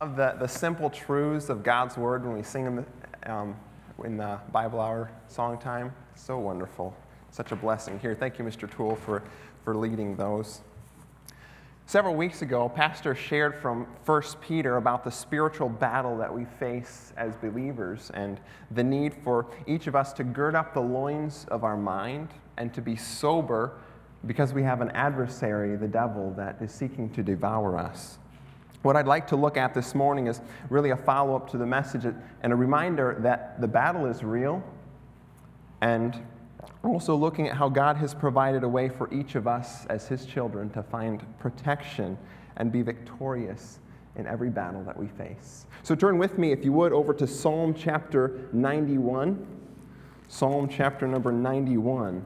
The simple truths of God's Word when we sing them in the Bible Hour song time. So wonderful. Such a blessing here. Thank you, Mr. Tool, for leading those. Several weeks ago, Pastor shared from 1 Peter about the spiritual battle that we face as believers and the need for each of us to gird up the loins of our mind and to be sober because we have an adversary, the devil, that is seeking to devour us. What I'd like to look at this morning is really a follow-up to the message and a reminder that the battle is real, and also looking at how God has provided a way for each of us as His children to find protection and be victorious in every battle that we face. So turn with me, if you would, over to Psalm chapter 91. Psalm chapter number 91.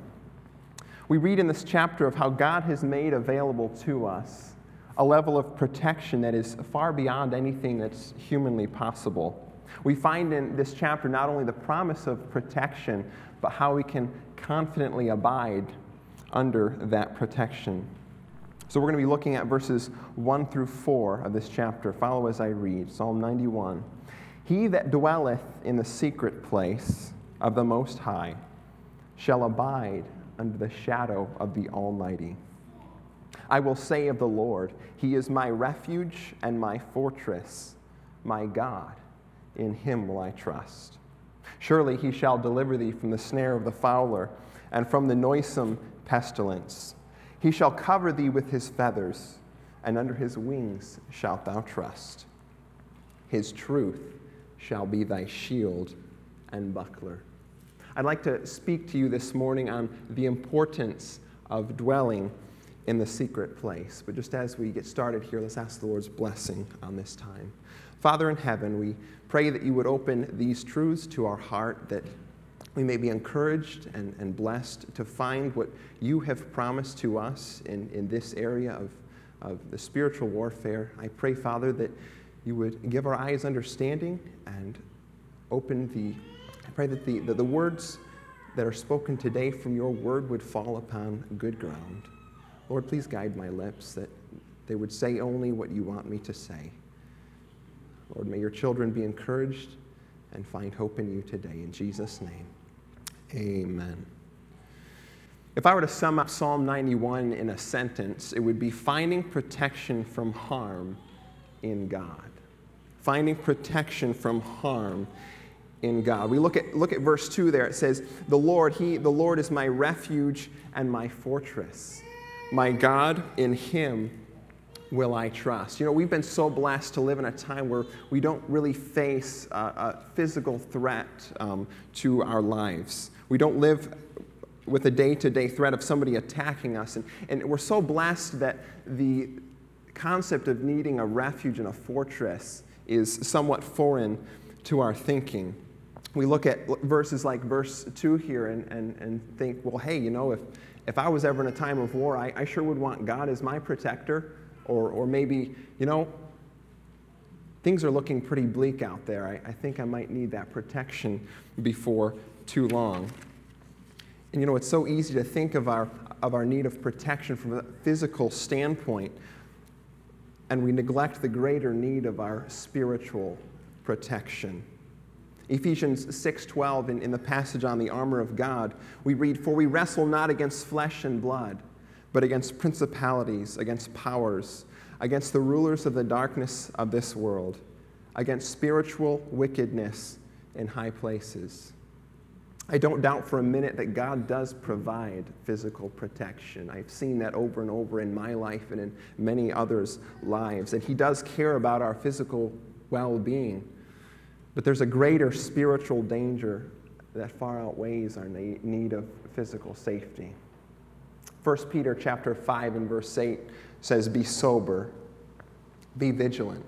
We read in this chapter of how God has made available to us a level of protection that is far beyond anything that's humanly possible. We find in this chapter not only the promise of protection, but how we can confidently abide under that protection. So we're going to be looking at verses 1 through 4 of this chapter. Follow as I read. Psalm 91. He that dwelleth in the secret place of the Most High shall abide under the shadow of the Almighty. I will say of the Lord, He is my refuge and my fortress, my God, in Him will I trust. Surely He shall deliver thee from the snare of the fowler and from the noisome pestilence. He shall cover thee with His feathers, and under His wings shalt thou trust. His truth shall be thy shield and buckler. I'd like to speak to you this morning on the importance of dwelling in the secret place. But just as we get started here, let's ask the Lord's blessing on this time. Father in heaven, we pray that you would open these truths to our heart, that we may be encouraged and blessed to find what you have promised to us in this area of the spiritual warfare. I pray, Father, that you would give our eyes understanding and open I pray that the words that are spoken today from your word would fall upon good ground. Lord, please guide my lips that they would say only what you want me to say. Lord, may your children be encouraged and find hope in you today. In Jesus' name, amen. If I were to sum up Psalm 91 in a sentence, it would be finding protection from harm in God. Finding protection from harm in God. We look at verse 2 there. It says, the Lord is my refuge and my fortress. My God, in Him will I trust. You know, we've been so blessed to live in a time where we don't really face a physical threat to our lives. We don't live with a day-to-day threat of somebody attacking us. And we're so blessed that the concept of needing a refuge and a fortress is somewhat foreign to our thinking. We look at verses like verse 2 here and think, well, hey, you know, if I was ever in a time of war, I sure would want God as my protector. Or maybe, you know, things are looking pretty bleak out there. I think I might need that protection before too long. And, you know, it's so easy to think of our need of protection from a physical standpoint, and we neglect the greater need of our spiritual protection. Ephesians 6:12, in the passage on the armor of God, we read, "For we wrestle not against flesh and blood, but against principalities, against powers, against the rulers of the darkness of this world, against spiritual wickedness in high places." I don't doubt for a minute that God does provide physical protection. I've seen that over and over in my life and in many others' lives. And He does care about our physical well-being. But there's a greater spiritual danger that far outweighs our need of physical safety. 1 Peter chapter 5 and verse 8 says, "Be sober, be vigilant,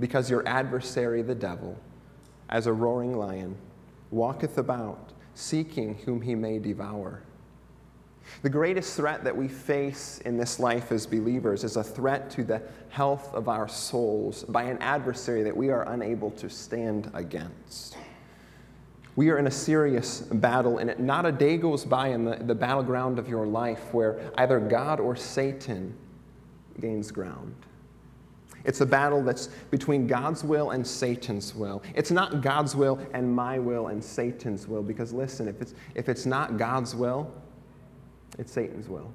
because your adversary the devil, as a roaring lion, walketh about, seeking whom he may devour." The greatest threat that we face in this life as believers is a threat to the health of our souls by an adversary that we are unable to stand against. We are in a serious battle, and not a day goes by in the battleground of your life where either God or Satan gains ground. It's a battle that's between God's will and Satan's will. It's not God's will and my will and Satan's will, because listen, if it's not God's will, it's Satan's will.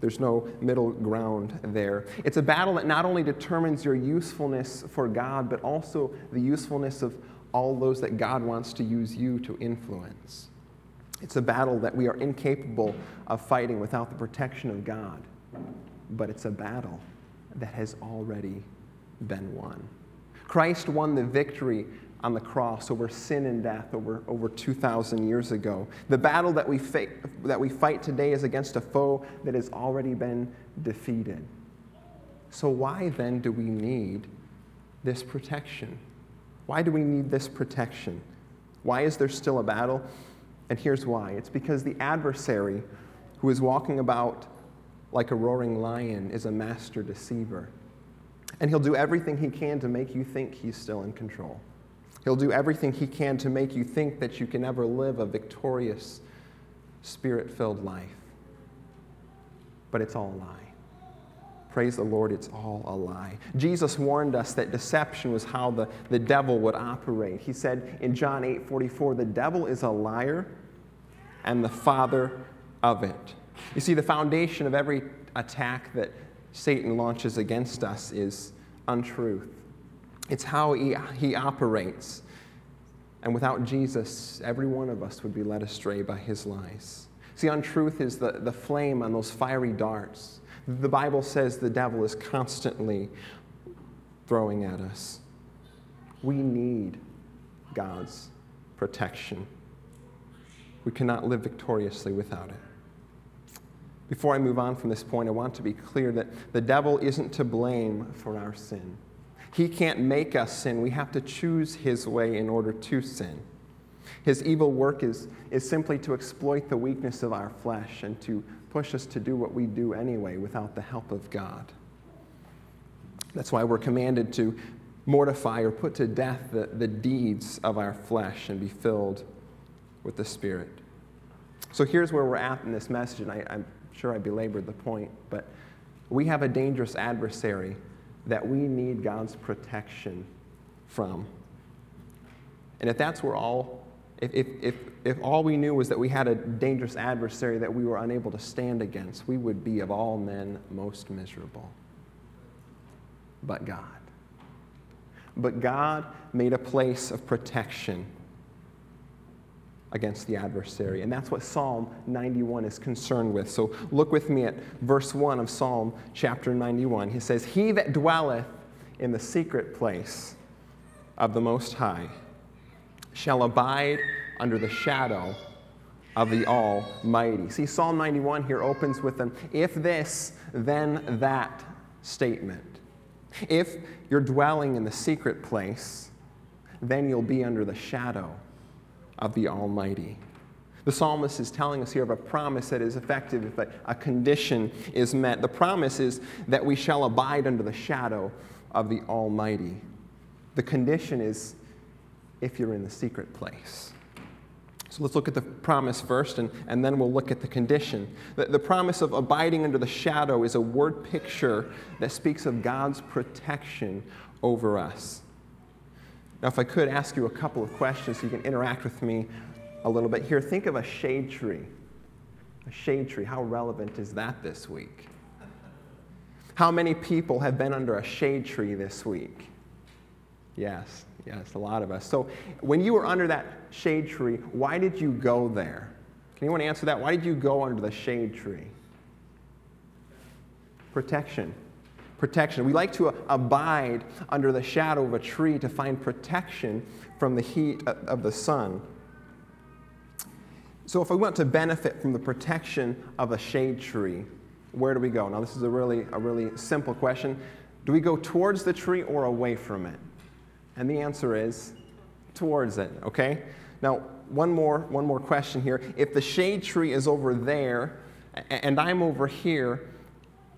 There's no middle ground there. It's a battle that not only determines your usefulness for God, but also the usefulness of all those that God wants to use you to influence. It's a battle that we are incapable of fighting without the protection of God, but it's a battle that has already been won. Christ won the victory on the cross over sin and death over 2,000 years ago. The battle that we fight today is against a foe that has already been defeated. So why then do we need this protection? Why do we need this protection? Why is there still a battle? And here's why. It's because the adversary, who is walking about like a roaring lion, is a master deceiver. And he'll do everything he can to make you think he's still in control. He'll do everything he can to make you think that you can ever live a victorious, spirit-filled life. But it's all a lie. Praise the Lord, it's all a lie. Jesus warned us that deception was how the devil would operate. He said in John 8:44, the devil is a liar and the father of it. You see, the foundation of every attack that Satan launches against us is untruth. It's how he operates. And without Jesus, every one of us would be led astray by his lies. See, untruth is the flame on those fiery darts. The Bible says the devil is constantly throwing at us. We need God's protection. We cannot live victoriously without it. Before I move on from this point, I want to be clear that the devil isn't to blame for our sin. He can't make us sin. We have to choose his way in order to sin. His evil work is simply to exploit the weakness of our flesh and to push us to do what we do anyway without the help of God. That's why we're commanded to mortify or put to death the deeds of our flesh and be filled with the Spirit. So here's where we're at in this message, and I'm sure I belabored the point, but we have a dangerous adversary that we need God's protection from. And if that's where all, if all we knew was that we had a dangerous adversary that we were unable to stand against, we would be of all men most miserable. But God. But God made a place of protection against the adversary. And that's what Psalm 91 is concerned with. So look with me at verse 1 of Psalm chapter 91. He says, "He that dwelleth in the secret place of the Most High shall abide under the shadow of the Almighty." See, Psalm 91 here opens with an if this, then that statement. If you're dwelling in the secret place, then you'll be under the shadow of the Almighty. The psalmist is telling us here of a promise that is effective if a condition is met. The promise is that we shall abide under the shadow of the Almighty. The condition is if you're in the secret place. So let's look at the promise first, and then we'll look at the condition. The promise of abiding under the shadow is a word picture that speaks of God's protection over us. Now, if I could ask you a couple of questions so you can interact with me a little bit here. Think of a shade tree. A shade tree. How relevant is that this week? How many people have been under a shade tree this week? Yes, yes, a lot of us. So when you were under that shade tree, why did you go there? Can anyone answer that? Why did you go under the shade tree? Protection. Protection. We like to abide under the shadow of a tree to find protection from the heat of the sun. So if we want to benefit from the protection of a shade tree, where do we go? Now, this is a really simple question. Do we go towards the tree or away from it? And the answer is towards it, okay? Now, one more question here. If the shade tree is over there and I'm over here,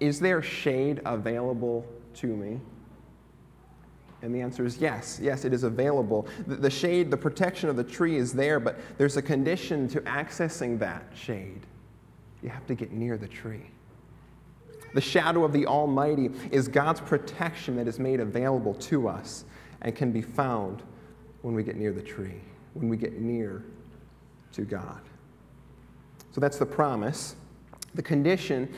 is there shade available to me? And the answer is yes. Yes, it is available. The shade, the protection of the tree is there, but there's a condition to accessing that shade. You have to get near the tree. The shadow of the Almighty is God's protection that is made available to us and can be found when we get near the tree, when we get near to God. So that's the promise. The condition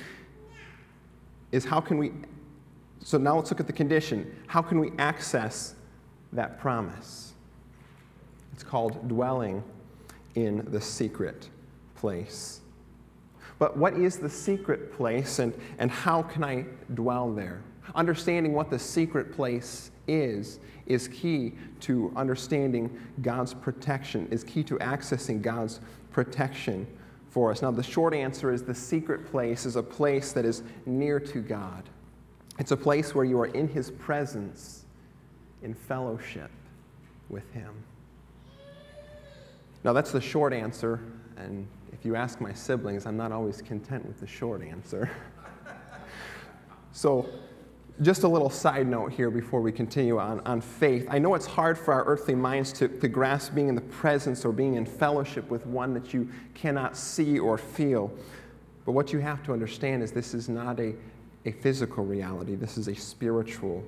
is how can we, so now let's look at the condition. How can we access that promise? It's called dwelling in the secret place. But what is the secret place, and how can I dwell there? Understanding what the secret place is key to understanding God's protection, is key to accessing God's protection for us. Now, the short answer is the secret place is a place that is near to God. It's a place where you are in His presence, in fellowship with Him. Now, that's the short answer, and if you ask my siblings, I'm not always content with the short answer. So, just a little side note here before we continue on faith. I know it's hard for our earthly minds to grasp being in the presence or being in fellowship with one that you cannot see or feel. But what you have to understand is this is not a physical reality. This is a spiritual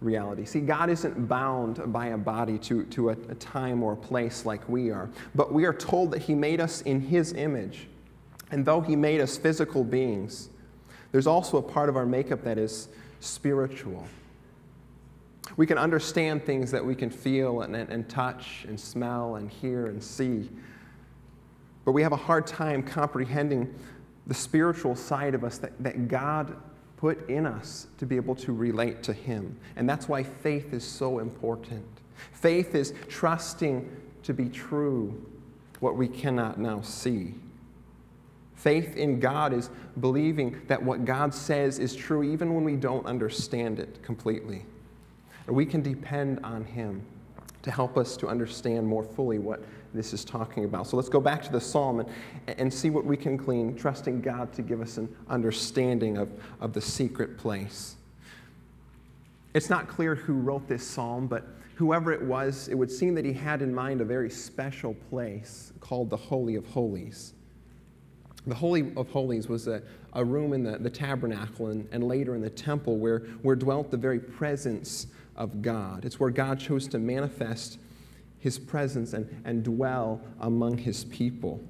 reality. See, God isn't bound by a body to a time or a place like we are, but we are told that He made us in His image. And though He made us physical beings, there's also a part of our makeup that is spiritual. We can understand things that we can feel and touch and smell and hear and see, but we have a hard time comprehending the spiritual side of us that God put in us to be able to relate to Him. And that's why faith is so important. Faith is trusting to be true what we cannot now see. Faith in God is believing that what God says is true even when we don't understand it completely. And we can depend on Him to help us to understand more fully what this is talking about. So let's go back to the psalm and see what we can glean, trusting God to give us an understanding of the secret place. It's not clear who wrote this psalm, but whoever it was, it would seem that he had in mind a very special place called the Holy of Holies. The Holy of Holies was a room in the tabernacle and later in the temple where dwelt the very presence of God. It's where God chose to manifest His presence and dwell among His people.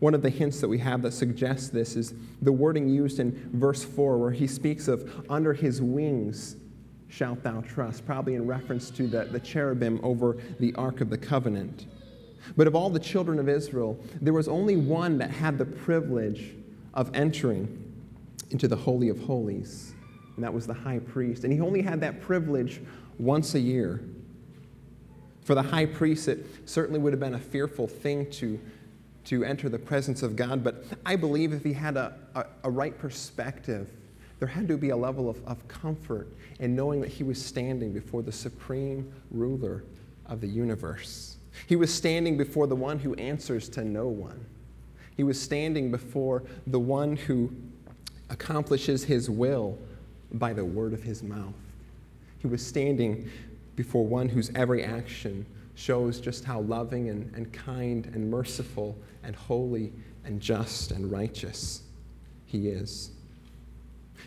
One of the hints that we have that suggests this is the wording used in verse 4 where he speaks of, under His wings shalt thou trust, probably in reference to the cherubim over the Ark of the Covenant. But of all the children of Israel, there was only one that had the privilege of entering into the Holy of Holies, and that was the high priest. And he only had that privilege once a year. For the high priest, it certainly would have been a fearful thing to enter the presence of God, but I believe if he had a right perspective, there had to be a level of comfort in knowing that he was standing before the supreme ruler of the universe. He was standing before the one who answers to no one. He was standing before the one who accomplishes His will by the word of His mouth. He was standing before one whose every action shows just how loving and kind and merciful and holy and just and righteous He is.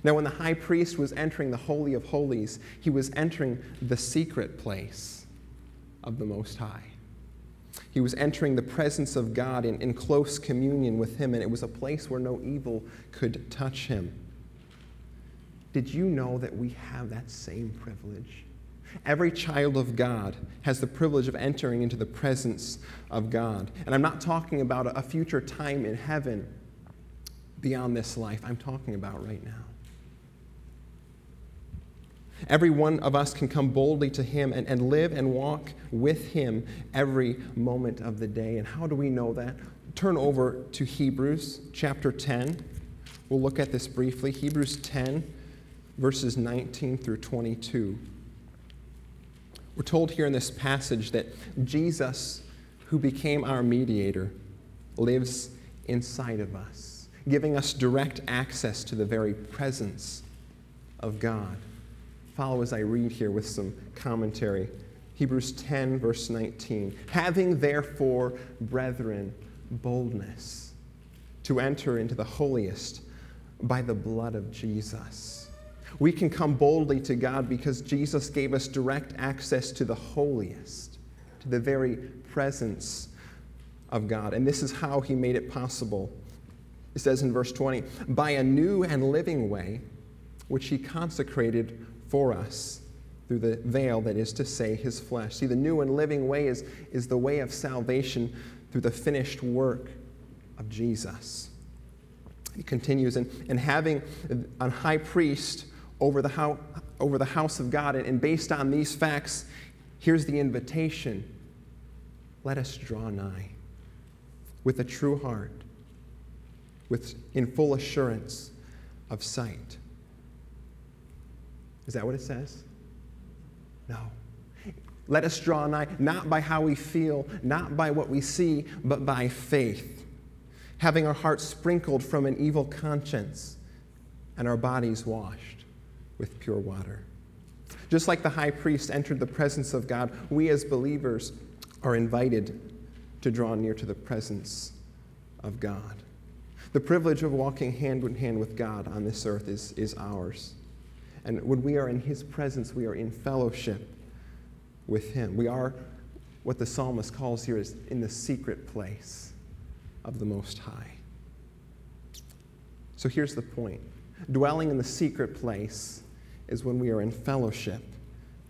Now, when the high priest was entering the Holy of Holies, he was entering the secret place of the Most High. He was entering the presence of God in close communion with Him, and it was a place where no evil could touch Him. Did you know that we have that same privilege? Every child of God has the privilege of entering into the presence of God. And I'm not talking about a future time in heaven beyond this life. I'm talking about right now. Every one of us can come boldly to Him and live and walk with Him every moment of the day. And how do we know that? Turn over to Hebrews chapter 10. We'll look at this briefly. Hebrews 10, verses 19 through 22. We're told here in this passage that Jesus, who became our mediator, lives inside of us, giving us direct access to the very presence of God. Follow as I read here with some commentary. Hebrews 10, verse 19. Having therefore, brethren, boldness to enter into the holiest by the blood of Jesus. We can come boldly to God because Jesus gave us direct access to the holiest, to the very presence of God. And this is how he made it possible. It says in verse 20, by a new and living way, which he consecrated for us through the veil, that is to say, his flesh. See, the new and living way is the way of salvation through the finished work of Jesus. He continues, and having a high priest over the house of God, and based on these facts, here's the invitation. Let us draw nigh with a true heart, in full assurance of sight. Is that what it says? No. Let us draw nigh, not by how we feel, not by what we see, but by faith, having our hearts sprinkled from an evil conscience and our bodies washed with pure water. Just like the high priest entered the presence of God, we as believers are invited to draw near to the presence of God. The privilege of walking hand in hand with God on this earth is ours. And when we are in his presence, we are in fellowship with him. We are what the psalmist calls here is in the secret place of the Most High. So here's the point. Dwelling in the secret place is when we are in fellowship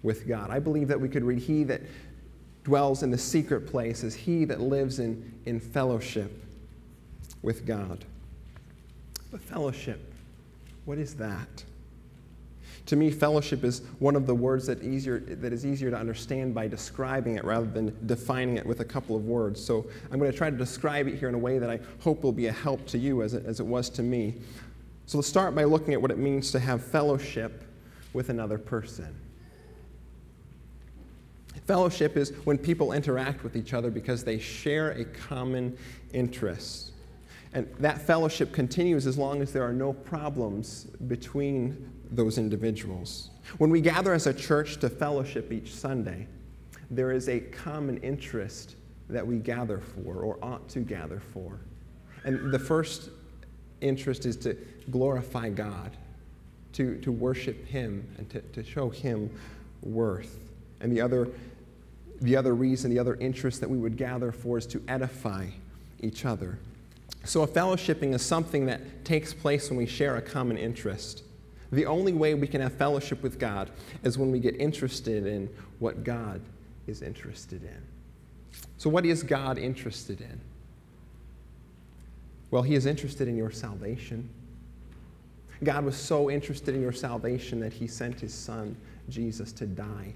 with God. I believe that we could read, he that dwells in the secret place is he that lives in fellowship with God. But fellowship, what is that? To me, fellowship is one of the words that is easier to understand by describing it rather than defining it with a couple of words. So I'm going to try to describe it here in a way that I hope will be a help to you as it was to me. So let's start by looking at what it means to have fellowship with another person. Fellowship is when people interact with each other because they share a common interest. And that fellowship continues as long as there are no problems between those individuals. When we gather as a church to fellowship each Sunday, there is a common interest that we gather for or ought to gather for. And the first interest is to glorify God, to worship him, and to show him worth. And the other reason, the other interest that we would gather for is to edify each other. So a fellowshipping is something that takes place when we share a common interest. The only way we can have fellowship with God is when we get interested in what God is interested in. So what is God interested in? Well, he is interested in your salvation. God was so interested in your salvation that he sent his son, Jesus, to die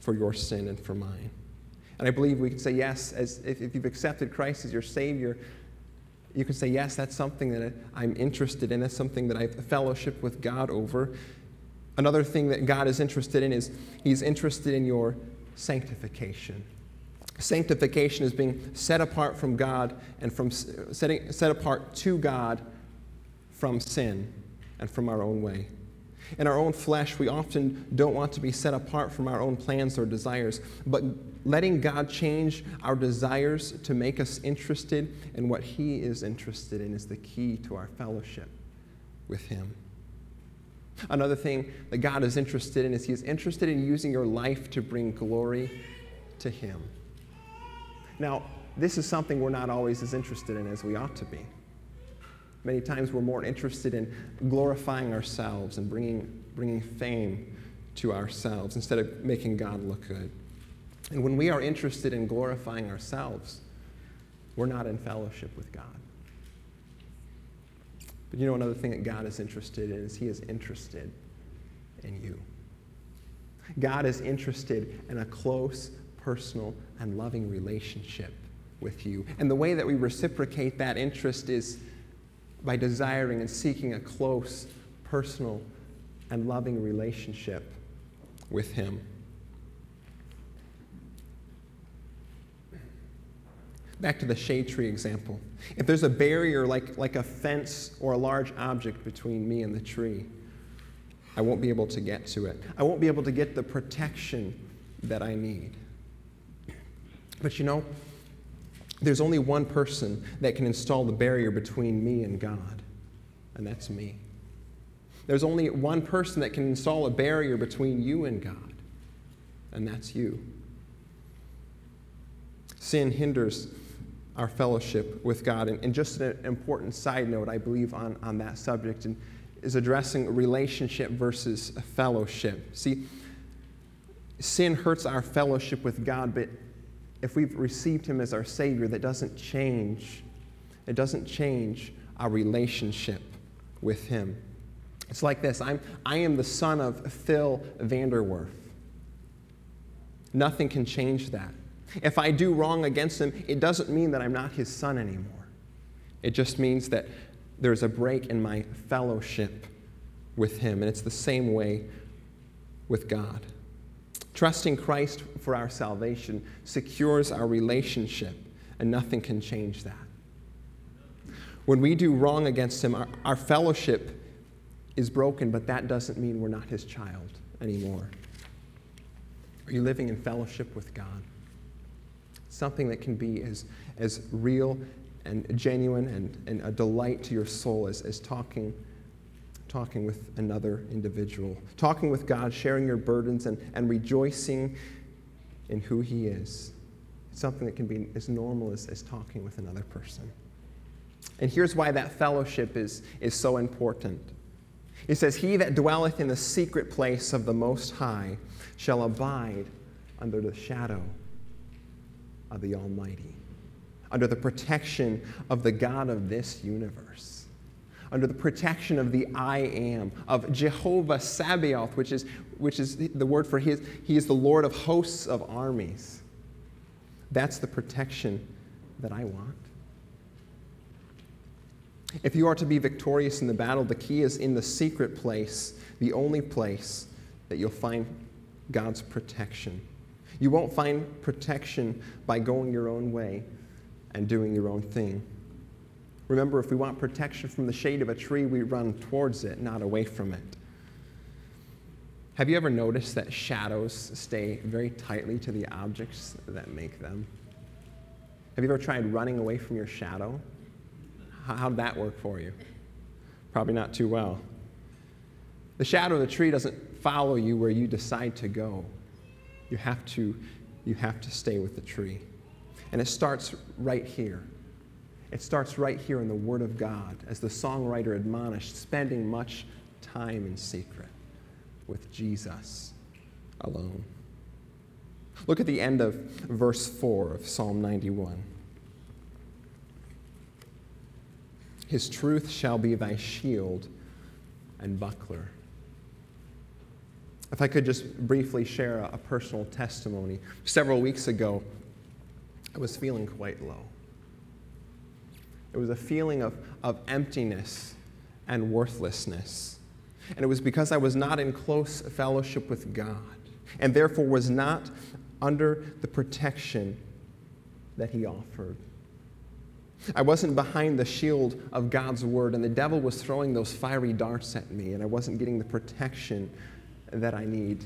for your sin and for mine. And I believe we can say yes, if you've accepted Christ as your Savior, you can say, yes, that's something that I'm interested in. That's something that I fellowship with God over. Another thing that God is interested in is he's interested in your sanctification. Sanctification is being set apart from God and from set apart to God from sin and from our own way. In our own flesh, we often don't want to be set apart from our own plans or desires, but letting God change our desires to make us interested in what he is interested in is the key to our fellowship with him. Another thing that God is interested in is he is interested in using your life to bring glory to him. Now, this is something we're not always as interested in as we ought to be. Many times we're more interested in glorifying ourselves and bringing fame to ourselves instead of making God look good. And when we are interested in glorifying ourselves, we're not in fellowship with God. But you know another thing that God is interested in is he is interested in you. God is interested in a close, personal, and loving relationship with you. And the way that we reciprocate that interest is by desiring and seeking a close, personal, and loving relationship with him. Back to the shade tree example. If there's a barrier like a fence or a large object between me and the tree, I won't be able to get to it. I won't be able to get the protection that I need. But you know, there's only one person that can install the barrier between me and God, and that's me. There's only one person that can install a barrier between you and God, and that's you. Sin hinders our fellowship with God. And just an important side note, I believe, on that subject, and is addressing relationship versus fellowship. See, sin hurts our fellowship with God, but if we've received him as our Savior, that doesn't change. It doesn't change our relationship with him. It's like this. I am the son of Phil Vanderwerf. Nothing can change that. If I do wrong against him, it doesn't mean that I'm not his son anymore. It just means that there's a break in my fellowship with him, and it's the same way with God. Trusting Christ for our salvation secures our relationship, and nothing can change that. When we do wrong against him, our fellowship is broken, but that doesn't mean we're not his child anymore. Are you living in fellowship with God? Something that can be as real and genuine and a delight to your soul as talking with another individual. Talking with God, sharing your burdens, and rejoicing in who he is. It's something that can be as normal as talking with another person. And here's why that fellowship is so important. It says, "He that dwelleth in the secret place of the Most High shall abide under the shadow of the Almighty," under the protection of the God of this universe, under the protection of the I Am, of Jehovah Sabaoth, which is the word for he is the Lord of hosts of armies. That's the protection that I want. If you are to be victorious in the battle, the key is in the secret place, the only place that you'll find God's protection. You won't find protection by going your own way and doing your own thing. Remember, if we want protection from the shade of a tree, we run towards it, not away from it. Have you ever noticed that shadows stay very tightly to the objects that make them? Have you ever tried running away from your shadow? How'd that work for you? Probably not too well. The shadow of the tree doesn't follow you where you decide to go. You have to stay with the tree. And it starts right here. It starts right here in the Word of God, as the songwriter admonished, spending much time in secret with Jesus alone. Look at the end of verse 4 of Psalm 91. "His truth shall be thy shield and buckler." If I could just briefly share a personal testimony. Several weeks ago, I was feeling quite low. It was a feeling of emptiness and worthlessness. And it was because I was not in close fellowship with God, and therefore was not under the protection that he offered. I wasn't behind the shield of God's word, and the devil was throwing those fiery darts at me, and I wasn't getting the protection that I need.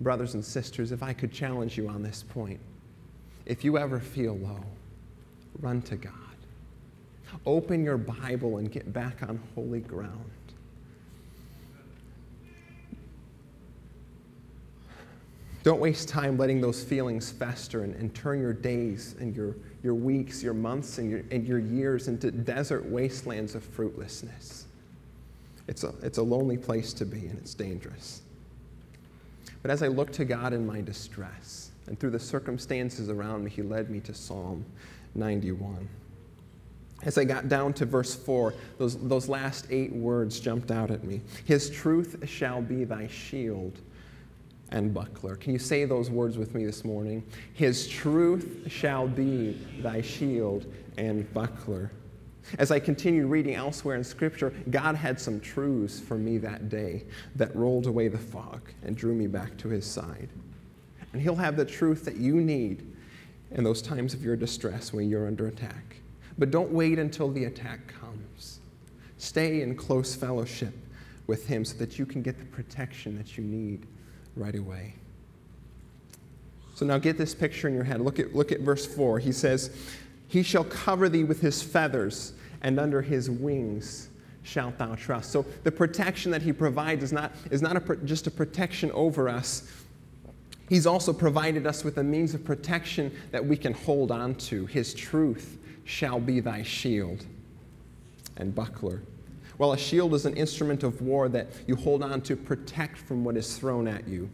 Brothers and sisters, if I could challenge you on this point, if you ever feel low, run to God. Open your Bible and get back on holy ground. Don't waste time letting those feelings fester and turn your days and your weeks, your months, and your years into desert wastelands of fruitlessness. It's a lonely place to be, and it's dangerous. But as I looked to God in my distress, and through the circumstances around me, he led me to Psalm 91. As I got down to verse 4, those last 8 words jumped out at me. "His truth shall be thy shield and buckler." Can you say those words with me this morning? His truth shall be thy shield and buckler. As I continued reading elsewhere in Scripture, God had some truths for me that day that rolled away the fog and drew me back to his side. And he'll have the truth that you need in those times of your distress when you're under attack. But don't wait until the attack comes. Stay in close fellowship with him so that you can get the protection that you need right away. So now get this picture in your head. Look at verse 4. He says, "He shall cover thee with his feathers, and under his wings shalt thou trust. So the protection that he provides is not just a protection over us. He's also provided us with a means of protection that we can hold on to. His truth shall be thy shield and buckler. Well, a shield is an instrument of war that you hold on to protect from what is thrown at you.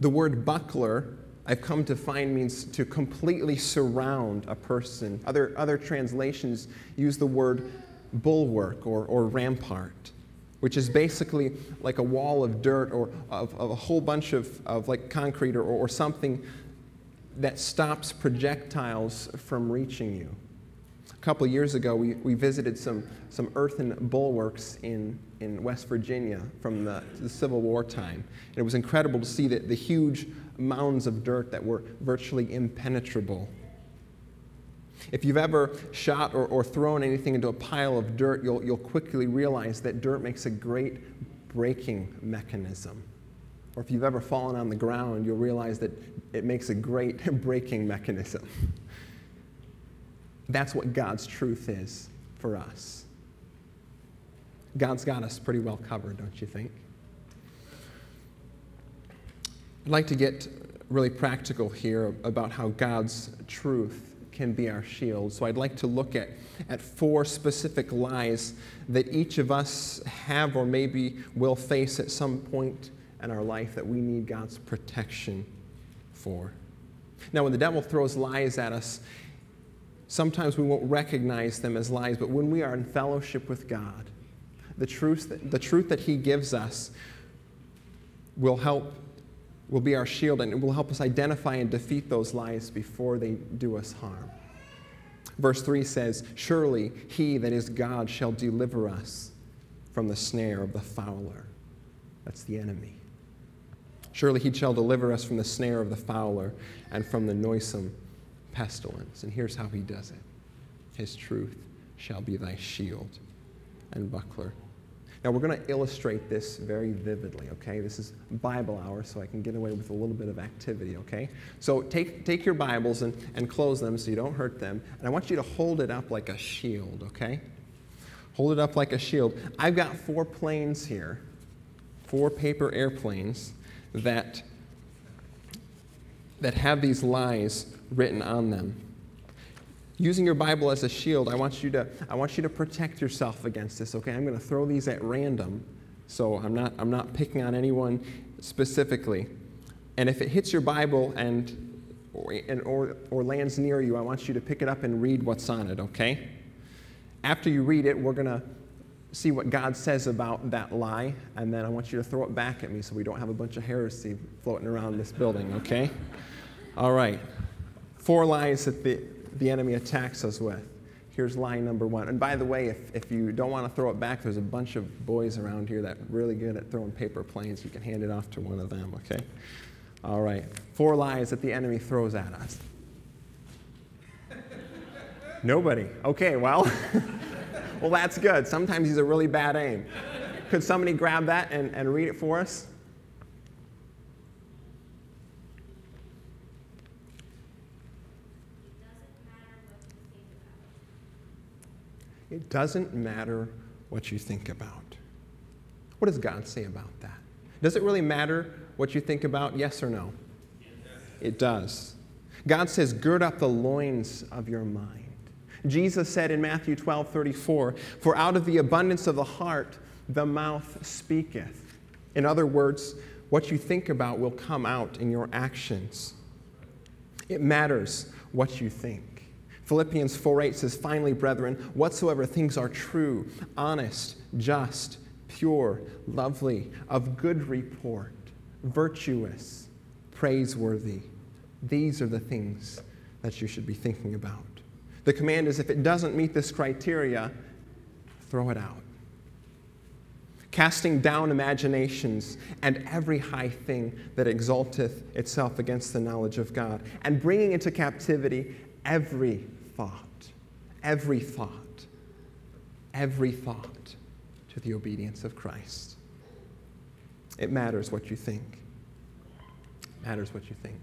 The word buckler, I've come to find, means to completely surround a person. Other translations use the word bulwark or rampart, which is basically like a wall of dirt or of a whole bunch of like concrete or something that stops projectiles from reaching you. A couple years ago, we visited some earthen bulwarks in West Virginia from the Civil War time. And it was incredible to see the huge mounds of dirt that were virtually impenetrable. If you've ever shot or thrown anything into a pile of dirt, you'll quickly realize that dirt makes a great braking mechanism. Or if you've ever fallen on the ground, you'll realize that it makes a great braking mechanism. That's what God's truth is for us. God's got us pretty well covered, don't you think? I'd like to get really practical here about how God's truth can be our shield. So I'd like to look at four specific lies that each of us have or maybe will face at some point in our life that we need God's protection for. Now, when the devil throws lies at us, sometimes we won't recognize them as lies, but when we are in fellowship with God, the truth that he gives us will be our shield, and it will help us identify and defeat those lies before they do us harm. Verse 3 says, "Surely he that is God shall deliver us from the snare of the fowler." That's the enemy. Surely he shall deliver us from the snare of the fowler and from the noisome pestilence. And here's how he does it. His truth shall be thy shield and buckler. Now, we're going to illustrate this very vividly, okay? This is Bible hour, so I can get away with a little bit of activity, okay? So take your Bibles and close them so you don't hurt them. And I want you to hold it up like a shield, okay? Hold it up like a shield. I've got four planes here, four paper airplanes that have these lies written on them. Using your Bible as a shield, I want you to protect yourself against this, okay? I'm going to throw these at random, so I'm not picking on anyone specifically. And if it hits your Bible or lands near you, I want you to pick it up and read what's on it, okay? After you read it, we're going to see what God says about that lie, and then I want you to throw it back at me so we don't have a bunch of heresy floating around this building, okay? All right. Four lies that the enemy attacks us with. Here's lie number one. And by the way, if you don't want to throw it back, there's a bunch of boys around here that are really good at throwing paper planes. You can hand it off to one of them, okay? All right. Four lies that the enemy throws at us. Nobody. Okay, well, well, that's good. Sometimes he's a really bad aim. Could somebody grab that and read it for us? It doesn't matter what you think about. What does God say about that? Does it really matter what you think about, yes or no? Yes. It does. God says, gird up the loins of your mind. Jesus said in Matthew 12:34, "For out of the abundance of the heart, the mouth speaketh." In other words, what you think about will come out in your actions. It matters what you think. Philippians 4:8 says, "Finally, brethren, whatsoever things are true, honest, just, pure, lovely, of good report, virtuous, praiseworthy, these are the things that you should be thinking about." The command is, if it doesn't meet this criteria, throw it out. Casting down imaginations and every high thing that exalteth itself against the knowledge of God, and bringing into captivity every thought to the obedience of Christ. It matters what you think. It matters what you think.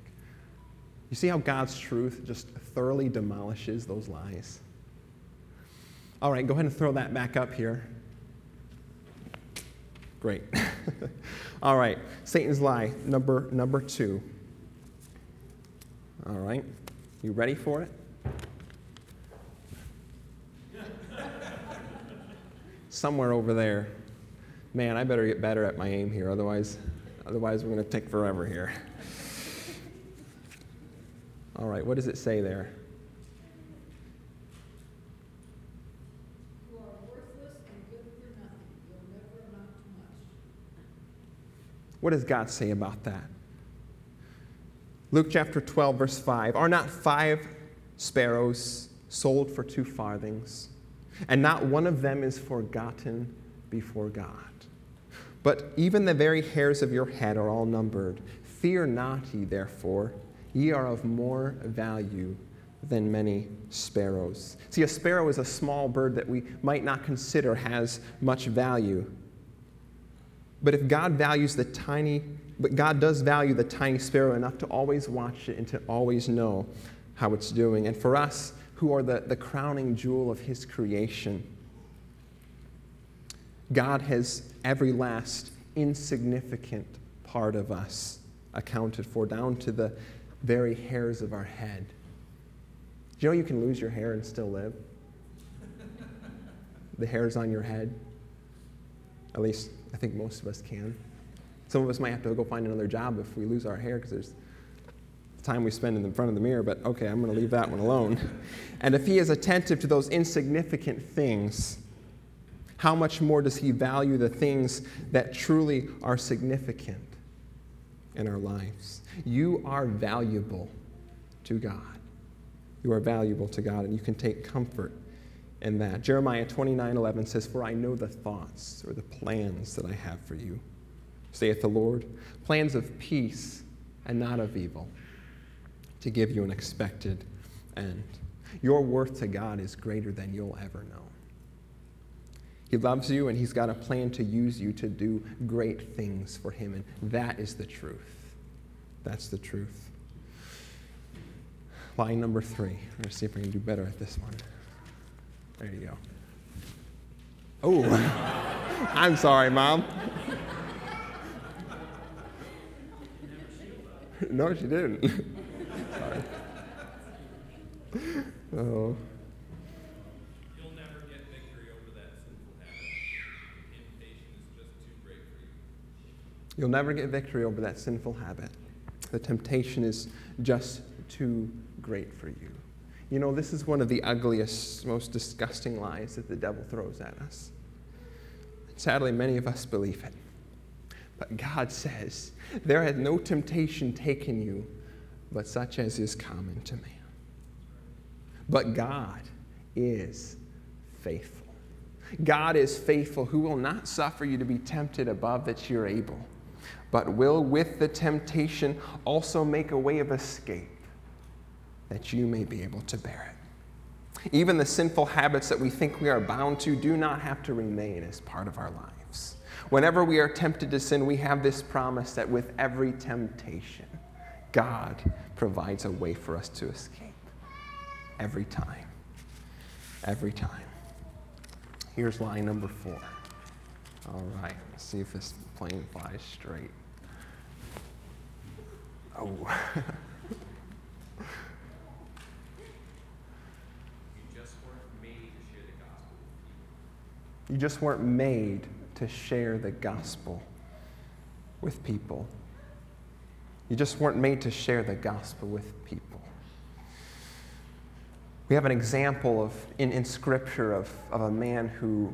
You see how God's truth just thoroughly demolishes those lies? All right, go ahead and throw that back up here. Great. All right, Satan's lie, number two. All right, you ready for it? Somewhere over there. Man, I better get better at my aim here, otherwise we're going to take forever here. All right, what does it say there? You are worthless and good for nothing. You'll never amount to much. What does God say about that? Luke chapter 12, verse 5. Are not 5 sparrows sold for 2 farthings? And not one of them is forgotten before God. But even the very hairs of your head are all numbered. Fear not ye therefore, ye are of more value than many sparrows. See, a sparrow is a small bird that we might not consider has much value. But if God values the tiny, but God does value the tiny sparrow enough to always watch it and to always know how it's doing. And for us, who are the crowning jewel of his creation, God has every last insignificant part of us accounted for, down to the very hairs of our head. Do you know you can lose your hair and still live? The hairs on your head. At least, I think most of us can. Some of us might have to go find another job if we lose our hair because there's time we spend in the front of the mirror, but okay, I'm going to leave that one alone. And if he is attentive to those insignificant things, how much more does he value the things that truly are significant in our lives? You are valuable to God. You are valuable to God, and you can take comfort in that. Jeremiah 29:11 says, For I know the thoughts or the plans that I have for you, saith the Lord, plans of peace and not of evil, to give you an expected end. Your worth to God is greater than you'll ever know. He loves you, and he's got a plan to use you to do great things for him, and that is the truth. That's the truth. Lie number 3. I'm going to see if I can do better at this one. There you go. Oh, I'm sorry, Mom. No, she didn't. Sorry. Oh. You'll never get victory over that sinful habit. The temptation is just too great for you. You'll never get victory over that sinful habit. The temptation is just too great for you. You know, this is one of the ugliest, most disgusting lies that the devil throws at us. Sadly, many of us believe it. But God says, there hath no temptation taken you, but such as is common to man. But God is faithful. God is faithful, who will not suffer you to be tempted above that you're able, but will with the temptation also make a way of escape, that you may be able to bear it. Even the sinful habits that we think we are bound to do not have to remain as part of our lives. Whenever we are tempted to sin, we have this promise that with every temptation, God provides a way for us to escape. Every time. Every time. Here's line number 4. All right, let's see if this plane flies straight. Oh. You just weren't made to share the gospel with people. You just weren't made to share the gospel with people. You just weren't made to share the gospel with people. We have an example in Scripture of a man who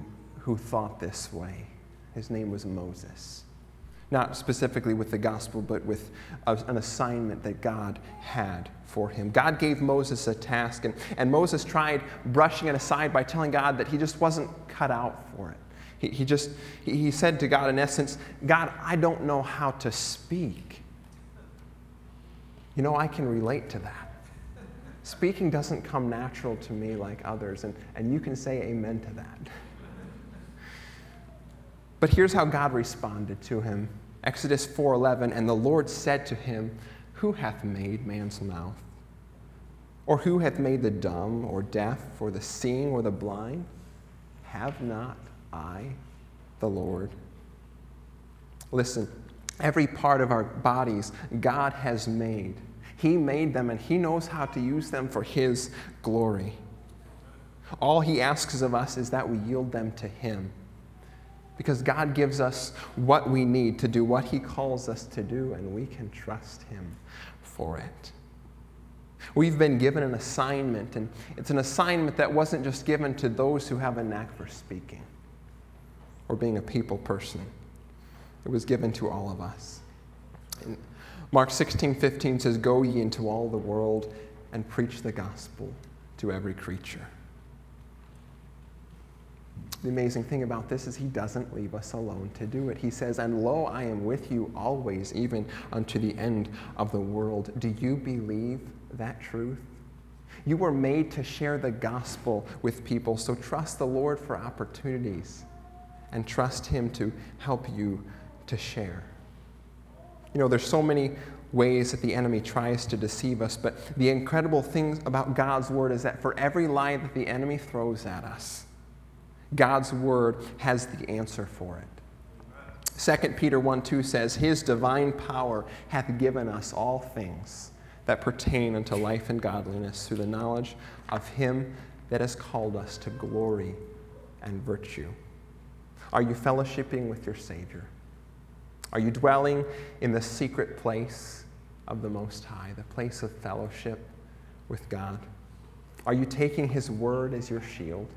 thought this way. His name was Moses. Not specifically with the gospel, but with an assignment that God had for him. God gave Moses a task, and Moses tried brushing it aside by telling God that he just wasn't cut out for it. He said to God, in essence, God, I don't know how to speak. You know, I can relate to that. Speaking doesn't come natural to me like others, and you can say amen to that. But here's how God responded to him. Exodus 4:11, and the Lord said to him, Who hath made man's mouth? Or who hath made the dumb, or deaf, or the seeing, or the blind? Have not I, the Lord? Listen, every part of our bodies God has made. He made them, and He knows how to use them for His glory. All He asks of us is that we yield them to Him, because God gives us what we need to do what He calls us to do, and we can trust Him for it. We've been given an assignment, and it's an assignment that wasn't just given to those who have a knack for speaking or being a people person. It was given to all of us. And Mark 16:15 says, "Go ye into all the world and preach the gospel to every creature." The amazing thing about this is He doesn't leave us alone to do it. He says, "And lo, I am with you always, even unto the end of the world." Do you believe that truth? You were made to share the gospel with people, so trust the Lord for opportunities and trust Him to help you to share. You know, there's so many ways that the enemy tries to deceive us, but the incredible thing about God's Word is that for every lie that the enemy throws at us, God's Word has the answer for it. 2 Peter 1:2 says, "His divine power hath given us all things that pertain unto life and godliness through the knowledge of Him that has called us to glory and virtue." Are you fellowshipping with your Savior? Are you dwelling in the secret place of the Most High, the place of fellowship with God? Are you taking His Word as your shield?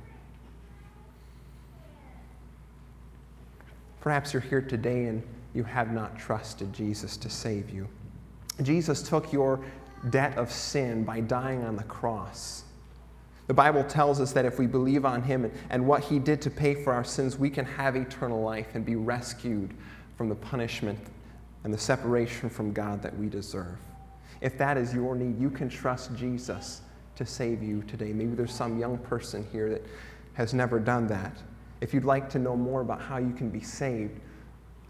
Perhaps you're here today and you have not trusted Jesus to save you. Jesus took your debt of sin by dying on the cross. The Bible tells us that if we believe on Him and what He did to pay for our sins, we can have eternal life and be rescued from the punishment and the separation from God that we deserve. If that is your need, you can trust Jesus to save you today. Maybe there's some young person here that has never done that. If you'd like to know more about how you can be saved,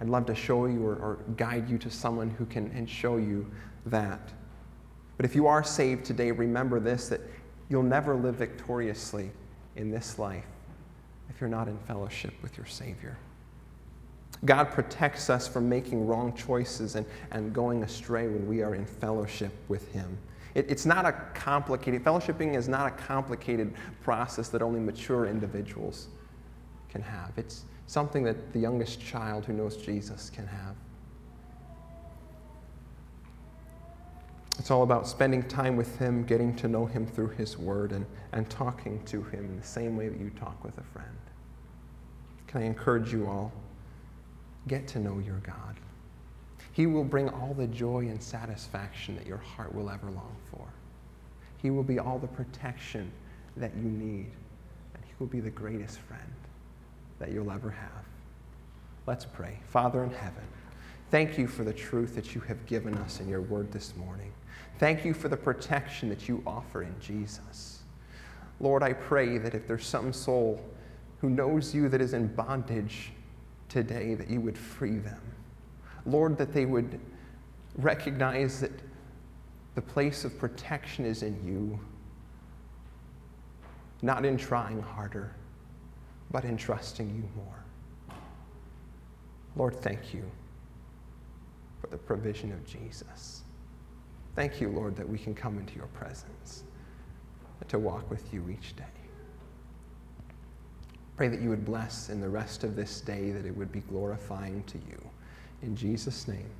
I'd love to show you or guide you to someone who can and show you that. But if you are saved today, remember this, that you'll never live victoriously in this life if you're not in fellowship with your Savior. God protects us from making wrong choices and going astray when we are in fellowship with Him. It's not a complicated, fellowshipping is not a complicated process that only mature individuals can have. It's something that the youngest child who knows Jesus can have. It's all about spending time with Him, getting to know Him through His Word, and talking to Him in the same way that you talk with a friend. Can I encourage you all? Get to know your God. He will bring all the joy and satisfaction that your heart will ever long for. He will be all the protection that you need, and He will be the greatest friend that you'll ever have. Let's pray. Father in heaven, thank You for the truth that You have given us in Your Word this morning. Thank You for the protection that You offer in Jesus. Lord, I pray that if there's some soul who knows You that is in bondage today, that You would free them. Lord, that they would recognize that the place of protection is in You, not in trying harder, but in trusting You more. Lord, thank You for the provision of Jesus. Thank You, Lord, that we can come into Your presence and to walk with You each day. Pray that You would bless in the rest of this day, that it would be glorifying to You. In Jesus' name.